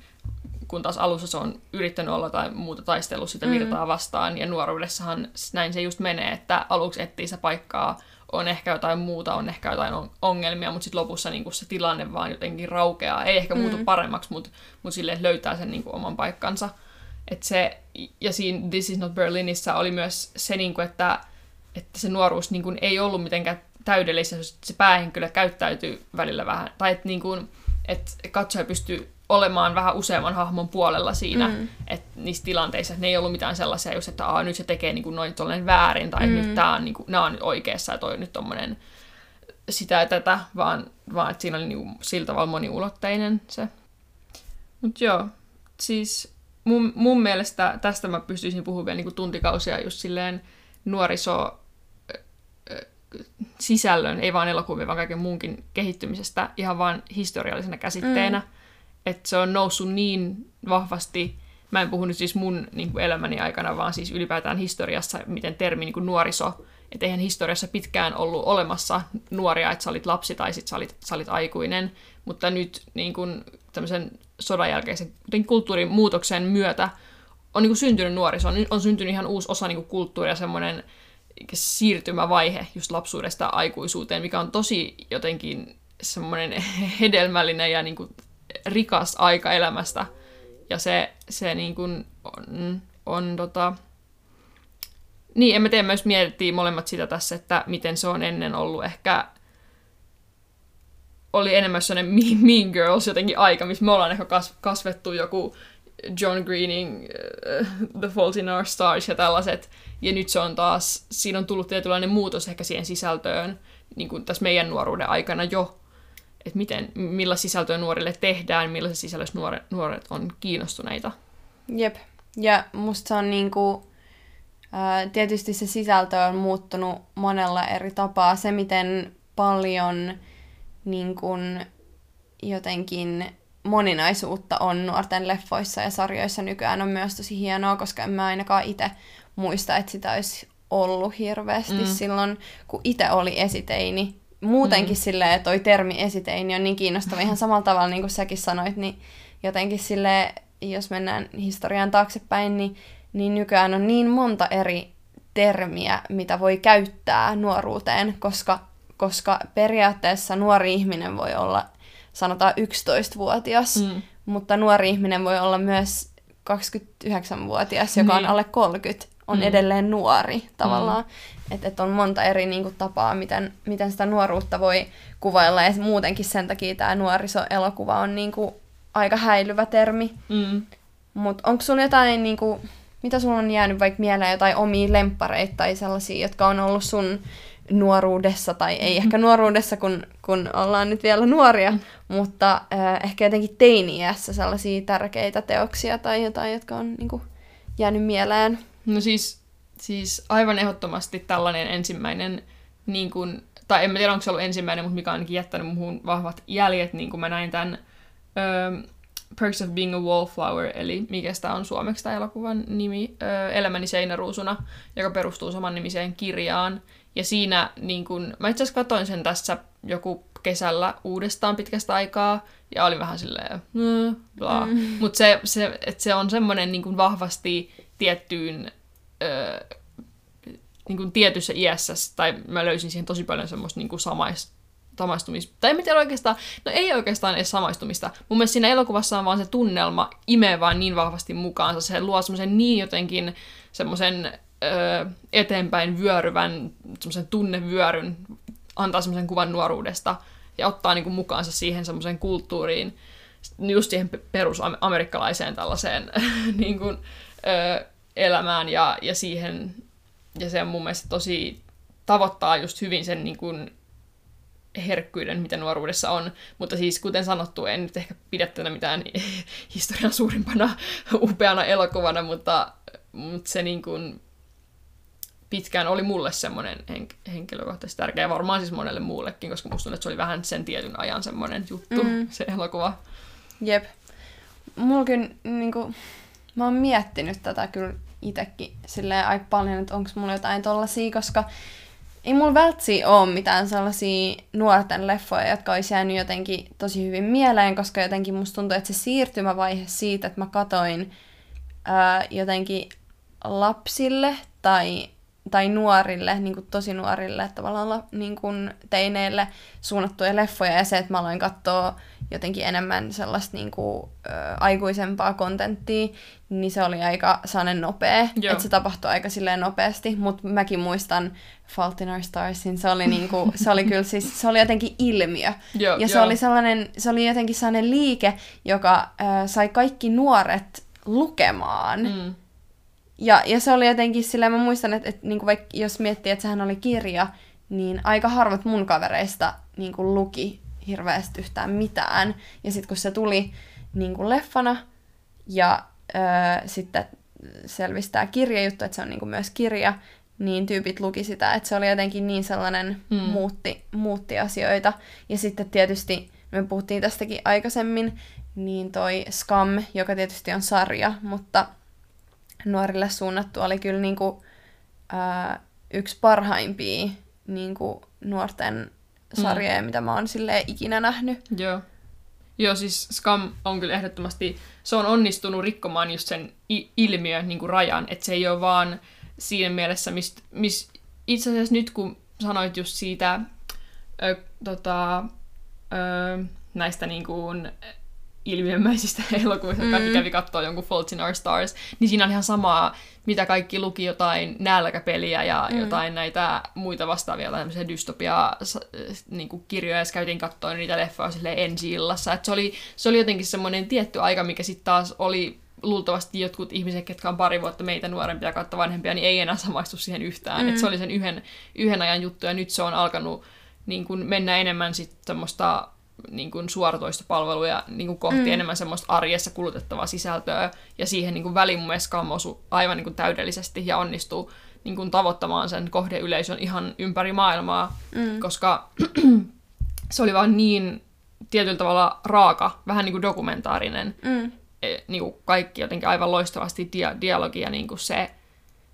kun taas alussa se on yrittänyt olla tai muuta taistellut sitä virtaa vastaan. Ja nuoruudessahan näin se just menee, että aluksi etsii se paikkaa, on ehkä jotain muuta, on ehkä jotain ongelmia, mutta sitten lopussa niin kun se tilanne vaan jotenkin raukeaa. Ei ehkä muutu mm. paremmaksi, mutta mut silleen löytää sen niin kun oman paikkansa. Et se, ja siinä This is not Berlinissä oli myös se, että, että se nuoruus ei ollut mitenkään täydellistä, se päähenkilö käyttäytyy välillä vähän. Tai että et katsoja pystyy olemaan vähän useamman hahmon puolella siinä, mm. että niissä tilanteissa et ne ei ollut mitään sellaisia, just, että Aa, nyt se tekee niin kuin noin tollainen väärin, tai mm. nyt tää on, niin kuin, nää on nyt oikeassa ja toi nyt tommonen sitä ja tätä, vaan, vaan että siinä oli niin kuin, sillä tavalla moniulotteinen se. Mut joo, siis... Mun, mun mielestä tästä mä pystyisin puhumaan vielä niin kuin tuntikausia just silleen nuoriso sisällön, ei vaan elokuvien, vaan kaiken muunkin kehittymisestä ihan vaan historiallisena käsitteenä. Mm. Että se on noussut niin vahvasti, mä en puhu nyt siis mun niin kuin elämäni aikana, vaan siis ylipäätään historiassa, miten termi niin kuin nuoriso, että eihän historiassa pitkään ollut olemassa nuoria, että sä olit lapsi tai sit sä olit, sä olit aikuinen, mutta nyt niin kuin tämmöisen sodan jälkeisen kulttuurin muutoksen myötä on niin kuin syntynyt nuoriso, on syntynyt ihan uusi osa niin kuin kulttuuria, semmoinen siirtymävaihe just lapsuudesta aikuisuuteen, mikä on tosi jotenkin semmoinen hedelmällinen ja niin kuin rikas aika elämästä. Ja se, se niin kuin on, on tota... Niin, en mä tiedä, myös mietittiin molemmat sitä tässä, että miten se on ennen ollut ehkä... Oli enemmän sellainen Mean Girls jotenkin aika, missä me ollaan ehkä kasvettu joku John Greening, uh, The Fault in Our Stars ja tällaiset. Ja nyt se on taas, siinä on tullut tietynlainen muutos ehkä siihen sisältöön, niin kuin tässä meidän nuoruuden aikana jo. Että miten, millä sisältöä nuorille tehdään, millaisessa sisällössä nuoret, nuoret on kiinnostuneita. Jep. Ja musta se on niinku, ää, tietysti se sisältö on muuttunut monella eri tapaa. Se, miten paljon niinkun jotenkin moninaisuutta on nuorten leffoissa ja sarjoissa nykyään on myös tosi hienoa, koska en mä ainakaan itse muista, että sitä olisi ollut hirveästi mm. silloin, kun itse oli esiteini. Muutenkin mm. silleen, toi termi esiteini on niin kiinnostava ihan samalla tavalla, niin kuin säkin sanoit, niin jotenkin silleen, jos mennään historiaan taaksepäin, niin, niin nykyään on niin monta eri termiä, mitä voi käyttää nuoruuteen, koska, koska periaatteessa nuori ihminen voi olla, sanotaan yksitoistavuotias, mm. mutta nuori ihminen voi olla myös kaksikymmentäyhdeksänvuotias, joka niin. on alle kolmekymmentä, on mm. edelleen nuori tavallaan. Mm. Että et on monta eri niinku, tapaa, miten, miten sitä nuoruutta voi kuvailla. Ja muutenkin sen takia tämä nuorisoelokuva on niinku, aika häilyvä termi. Mm. Mutta onko sulla jotain, niinku, mitä sulla on jäänyt vaikka mieleen, jotain omia lemppareita tai sellaisia, jotka on ollut sun nuoruudessa, tai ei ehkä nuoruudessa, kun, kun ollaan nyt vielä nuoria, mm. mutta äh, ehkä jotenkin teini-iässä sellaisia tärkeitä teoksia tai jotain, jotka on niinku, jäänyt mieleen? No siis, siis aivan ehdottomasti tällainen ensimmäinen, niin kun, tai en tiedä onko se ollut ensimmäinen, mutta mikä on ainakin jättänyt muhun vahvat jäljet, niin kuin mä näin tämän ähm, Perks of Being a Wallflower, eli mikä sitä on suomeksi tämä elokuvan nimi, äh, Elämäni seinäruusuna, joka perustuu samannimiseen kirjaan. Ja siinä, niin kun, mä itse asiassa katsoin sen tässä joku kesällä uudestaan pitkästä aikaa, ja oli vähän silleen, mm, bla. Mm. Mutta se, se, se on semmoinen niin kun vahvasti tiettyyn, öö, niin kuin tietyssä iässä, tai mä löysin siihen tosi paljon semmoista niin kuin samais, samaistumista, tai en tiedä oikeastaan, no ei oikeastaan edes samaistumista. Mun mielestä siinä elokuvassa on vaan se tunnelma imee vaan niin vahvasti mukaansa, se luo semmoisen niin jotenkin semmoisen öö, eteenpäin vyöryvän, semmoisen tunnevyöryn, antaa semmoisen kuvan nuoruudesta, ja ottaa niin kuin mukaansa siihen semmoisen kulttuuriin, just siihen perusamerikkalaiseen tällaiseen niin kuin elämään ja, ja siihen, ja se on mun mielestä tosi tavoittaa just hyvin sen niin kuin herkkyyden, mitä nuoruudessa on, mutta siis kuten sanottu, en nyt ehkä pidä tätä mitään historian suurimpana upeana elokuvana, mutta, mutta se niin kuin pitkään oli mulle semmoinen henk- henkilökohtaisesti tärkeä, ja varmaan siis monelle muullekin, koska musta tuntuu, että se oli vähän sen tietyn ajan semmoinen juttu, mm. se elokuva. Jep. Mulla kyllä niinku... Mä oon miettinyt tätä kyllä itsekin silleen aika paljon, että onko mulla jotain tollasia, koska ei mulla välttämättä ole mitään sellaisia nuorten leffoja, jotka olisi jäänyt jotenkin tosi hyvin mieleen, koska jotenkin musta tuntuu, että se siirtymävaihe siitä, että mä katoin ää, jotenkin lapsille tai, tai nuorille, niin kuin tosi nuorille, tavallaan niin kuin teineille suunnattuja leffoja ja se, että mä aloin katsoa jotenkin enemmän sellaista niin kuin, ä, aikuisempaa kontenttia, niin se oli aika sellainen nopea, että se tapahtui aika silleen nopeasti, mutta mäkin muistan Fault in Our Starsin, se oli, niin kuin, se oli kyllä siis, se oli jotenkin ilmiö, joo, ja se oli, sellainen, se oli jotenkin sellainen liike, joka ä, sai kaikki nuoret lukemaan, mm. ja, ja se oli jotenkin silleen, mä muistan, että, että niin kuin vaikka, jos miettii, että sehän oli kirja, niin aika harvat mun kavereista niin kuin luki hirveästi yhtään mitään. Ja sitten kun se tuli niin kuin leffana ja öö, sitten selvisi tämä kirjajuttu, että se on niin kuin myös kirja, niin tyypit luki sitä, että se oli jotenkin niin sellainen mm. muutti, muutti asioita. Ja sitten tietysti, me puhuttiin tästäkin aikaisemmin, niin toi SKAM, joka tietysti on sarja, mutta nuorille suunnattu oli kyllä niinku, ää, yksi parhaimpia niinku, nuorten sarjoja, mm. mitä mä oon silleen ikinä nähnyt. Joo. Joo, siis SKAM on kyllä ehdottomasti, se on onnistunut rikkomaan just sen i- ilmiön niin kuin rajan, että se ei ole vaan siinä mielessä, mistä mis, itse asiassa nyt kun sanoit just siitä ö, tota, ö, näistä niin kuin ilmiömäisistä elokuvista, mm. kaikki kävi katsoa jonkun Fault in Our Stars, niin siinä on ihan samaa, mitä kaikki luki jotain nälkäpeliä ja mm. jotain näitä muita vastaavia tämmöisiä dystopia-kirjoja, niin ja käytiin katsoa niitä leffoja silleen ensi-illassa. Et se oli, se oli jotenkin semmoinen tietty aika, mikä sitten taas oli luultavasti jotkut ihmiset, ketkä on pari vuotta meitä nuorempia kautta vanhempia, niin ei enää samaistu siihen yhtään. Mm. Et se oli sen yhden, yhden ajan juttu, ja nyt se on alkanut niin kun mennä enemmän sitten semmoista niin kuin suoratoistopalveluja niin kuin kohti mm. enemmän semmoista arjessa kulutettavaa sisältöä, ja siihen niin kuin väliin mun mielestä SKAM osui aivan niin kuin täydellisesti ja onnistuu niin kuin tavoittamaan sen kohdeyleisön ihan ympäri maailmaa, mm. koska se oli vaan niin tietyllä tavalla raaka, vähän niin kuin dokumentaarinen, mm. niin kuin kaikki jotenkin aivan loistavasti dia- dialogia, niin kuin se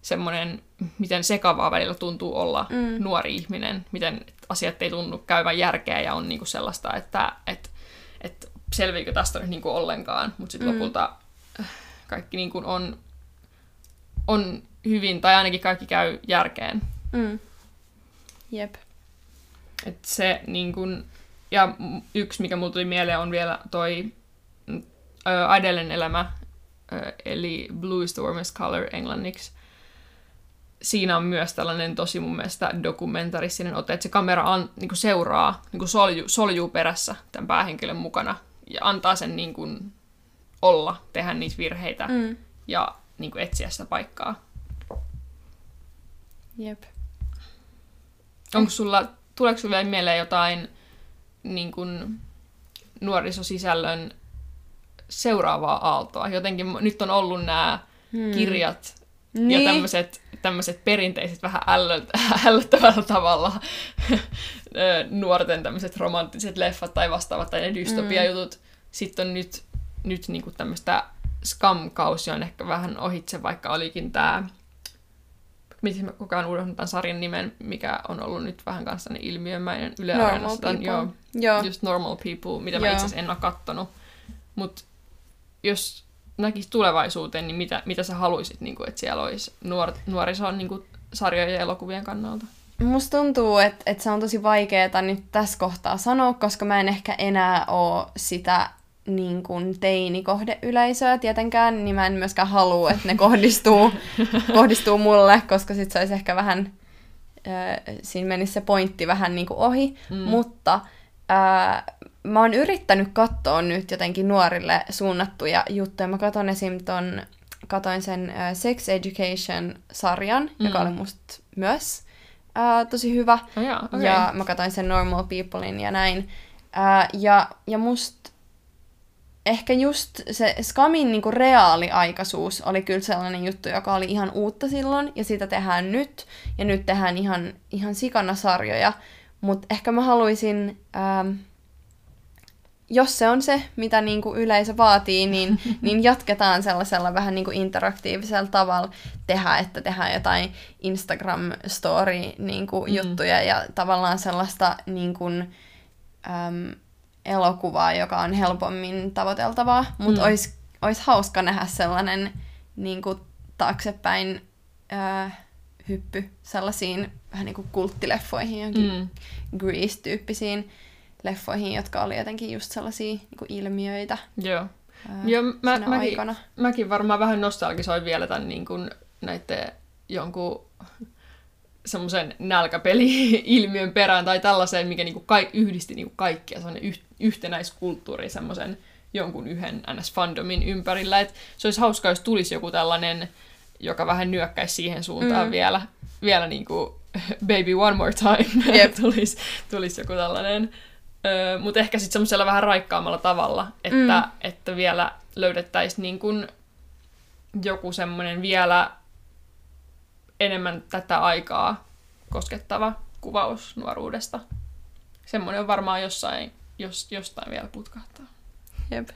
semmoinen, miten sekavaa välillä tuntuu olla mm. nuori ihminen, miten asiat ei tunnu käyvän järkeä ja on niinku sellaista, että et, et selviikö tästä nyt niinku ollenkaan, mutta sitten mm. lopulta kaikki niinku on, on hyvin, tai ainakin kaikki käy järkeen. Mm. Jep. Et se niinku, ja yksi, mikä mulle tuli mieleen, on vielä toi Adelen elämä, ö, eli Blue is the Warmest Colour englanniksi. Siinä on myös tällainen tosi mun mielestä dokumentaristinen ote, että se kamera an, niin kuin seuraa, niin kuin solju, soljuu perässä tämän päähenkilön mukana ja antaa sen niin kuin olla, tehdä niitä virheitä mm. ja niin kuin etsiä sitä paikkaa. Jep. Onko sulla, tuleeko sulle mieleen jotain niin kuin nuorisosisällön seuraavaa aaltoa? Jotenkin nyt on ollut nämä mm. kirjat niin. Ja tämmöiset tämmöiset perinteiset vähän ällöttävällä tavalla nuorten tämmöiset romanttiset leffat tai vastaavat tai ne dystopia-jutut. Mm. Sitten on nyt, nyt niinku tämmöistä SKAM-kausi on ehkä vähän ohitse, vaikka olikin tämä, miten mä koko ajan unohdin tämän sarjan nimen, mikä on ollut nyt vähän kanssa niin ilmiömäinen Yle Areenasta. Joo, joo. Just Normal People, mitä joo. mä itse asiassa en ole kattonut. Mut jos näkisi tulevaisuuteen, niin mitä, mitä sä haluisit, niin kuin, että siellä olisi nuor- nuorison niin kuin, sarjojen ja elokuvien kannalta? Musta tuntuu, että, että se on tosi vaikeaa nyt tässä kohtaa sanoa, koska mä en ehkä enää ole sitä niin kuin teini-kohdeyleisöä tietenkään, niin mä en myöskään halua, että ne kohdistuu, kohdistuu mulle, koska sit se olisi ehkä vähän, äh, siinä menisi se pointti vähän niin kuin ohi, mm. mutta äh, mä oon yrittänyt katsoa nyt jotenkin nuorille suunnattuja juttuja. Mä katon esim. Ton, katoin sen Sex Education-sarjan, mm. joka oli musta myös äh, tosi hyvä. Oh, yeah, okay. Ja mä katoin sen Normal Peoplein ja näin. Äh, ja, ja musta ehkä just se SKAMin niinku reaaliaikaisuus oli kyllä sellainen juttu, joka oli ihan uutta silloin, ja sitä tehdään nyt. Ja nyt tehdään ihan, ihan sikana sarjoja. Mutta ehkä mä haluaisin... Ähm, jos se on se, mitä niin kuin yleisö vaatii, niin, niin jatketaan sellaisella vähän niin kuin interaktiivisella tavalla tehdä, että tehdään jotain Instagram-story-juttuja niin kuin juttuja mm. ja tavallaan sellaista niin kuin, äm, elokuvaa, joka on helpommin tavoiteltavaa, mutta mm. olisi olis hauska nähdä sellainen niin kuin taaksepäin äh, hyppy sellaisiin vähän niin kuin kulttileffoihin, johonkin mm. Grease-tyyppisiin leffoihin, jotka oli jotenkin just sellaisia niin kuin ilmiöitä. Joo. Ää, Joo mä, mäkin, mäkin varmaan vähän nostalgisoin vielä tämän niin kuin näiden jonkun semmoisen nälkäpeli-ilmiön perään tai tällaiseen, mikä niin kuin ka- yhdisti niin kuin kaikkia, semmoinen yh- yhtenäiskulttuuri semmoisen jonkun yhden N S-fandomin ympärillä. Et se olisi hauskaa, jos tulisi joku tällainen, joka vähän nyökkäisi siihen suuntaan mm. vielä, vielä niin kuin Baby One More Time. Yep. tulisi, tulisi joku tällainen... Öö, mutta ehkä sitten semmoisella vähän raikkaammalla tavalla, että, mm. että vielä löydettäisiin niin kun joku semmoinen vielä enemmän tätä aikaa koskettava kuvaus nuoruudesta. Semmoinen varmaan jossain, jos, jostain vielä putkahtaa. Jep.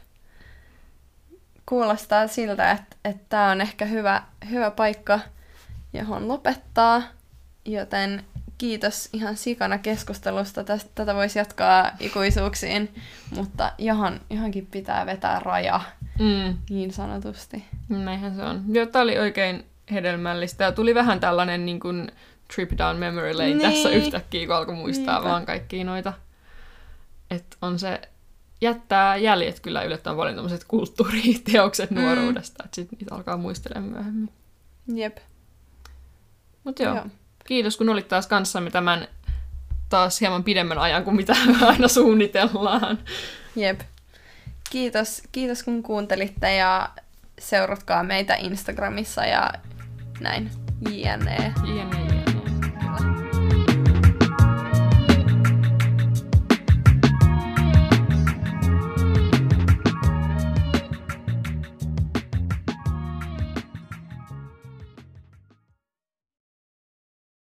Kuulostaa siltä, että, että tämä on ehkä hyvä, hyvä paikka, johon lopettaa. Joten kiitos ihan sikana keskustelusta. Tästä, tätä voisi jatkaa ikuisuuksiin, mutta johon, johonkin pitää vetää raja, mm. niin sanotusti. Näinhän se on. Joo, tämä oli oikein hedelmällistä. Ja tuli vähän tällainen niin kuin trip down memory lane niin. Tässä yhtäkkiä, kun alkoi muistaa Niinpä. Vaan kaikkia noita. Että on se... jättää jäljet kyllä yllättäen paljon tämmöiset kulttuuriteokset mm. nuoruudesta, että sitten niitä alkaa muistelemaan myöhemmin. Jep. Mut joo. joo. Kiitos, kun olit taas kanssamme tämän taas hieman pidemmän ajan kuin mitä me aina suunnitellaan. Jep. Kiitos, kiitos kun kuuntelitte ja seuratkaa meitä Instagramissa ja näin. jee ja nee. jee ja nee.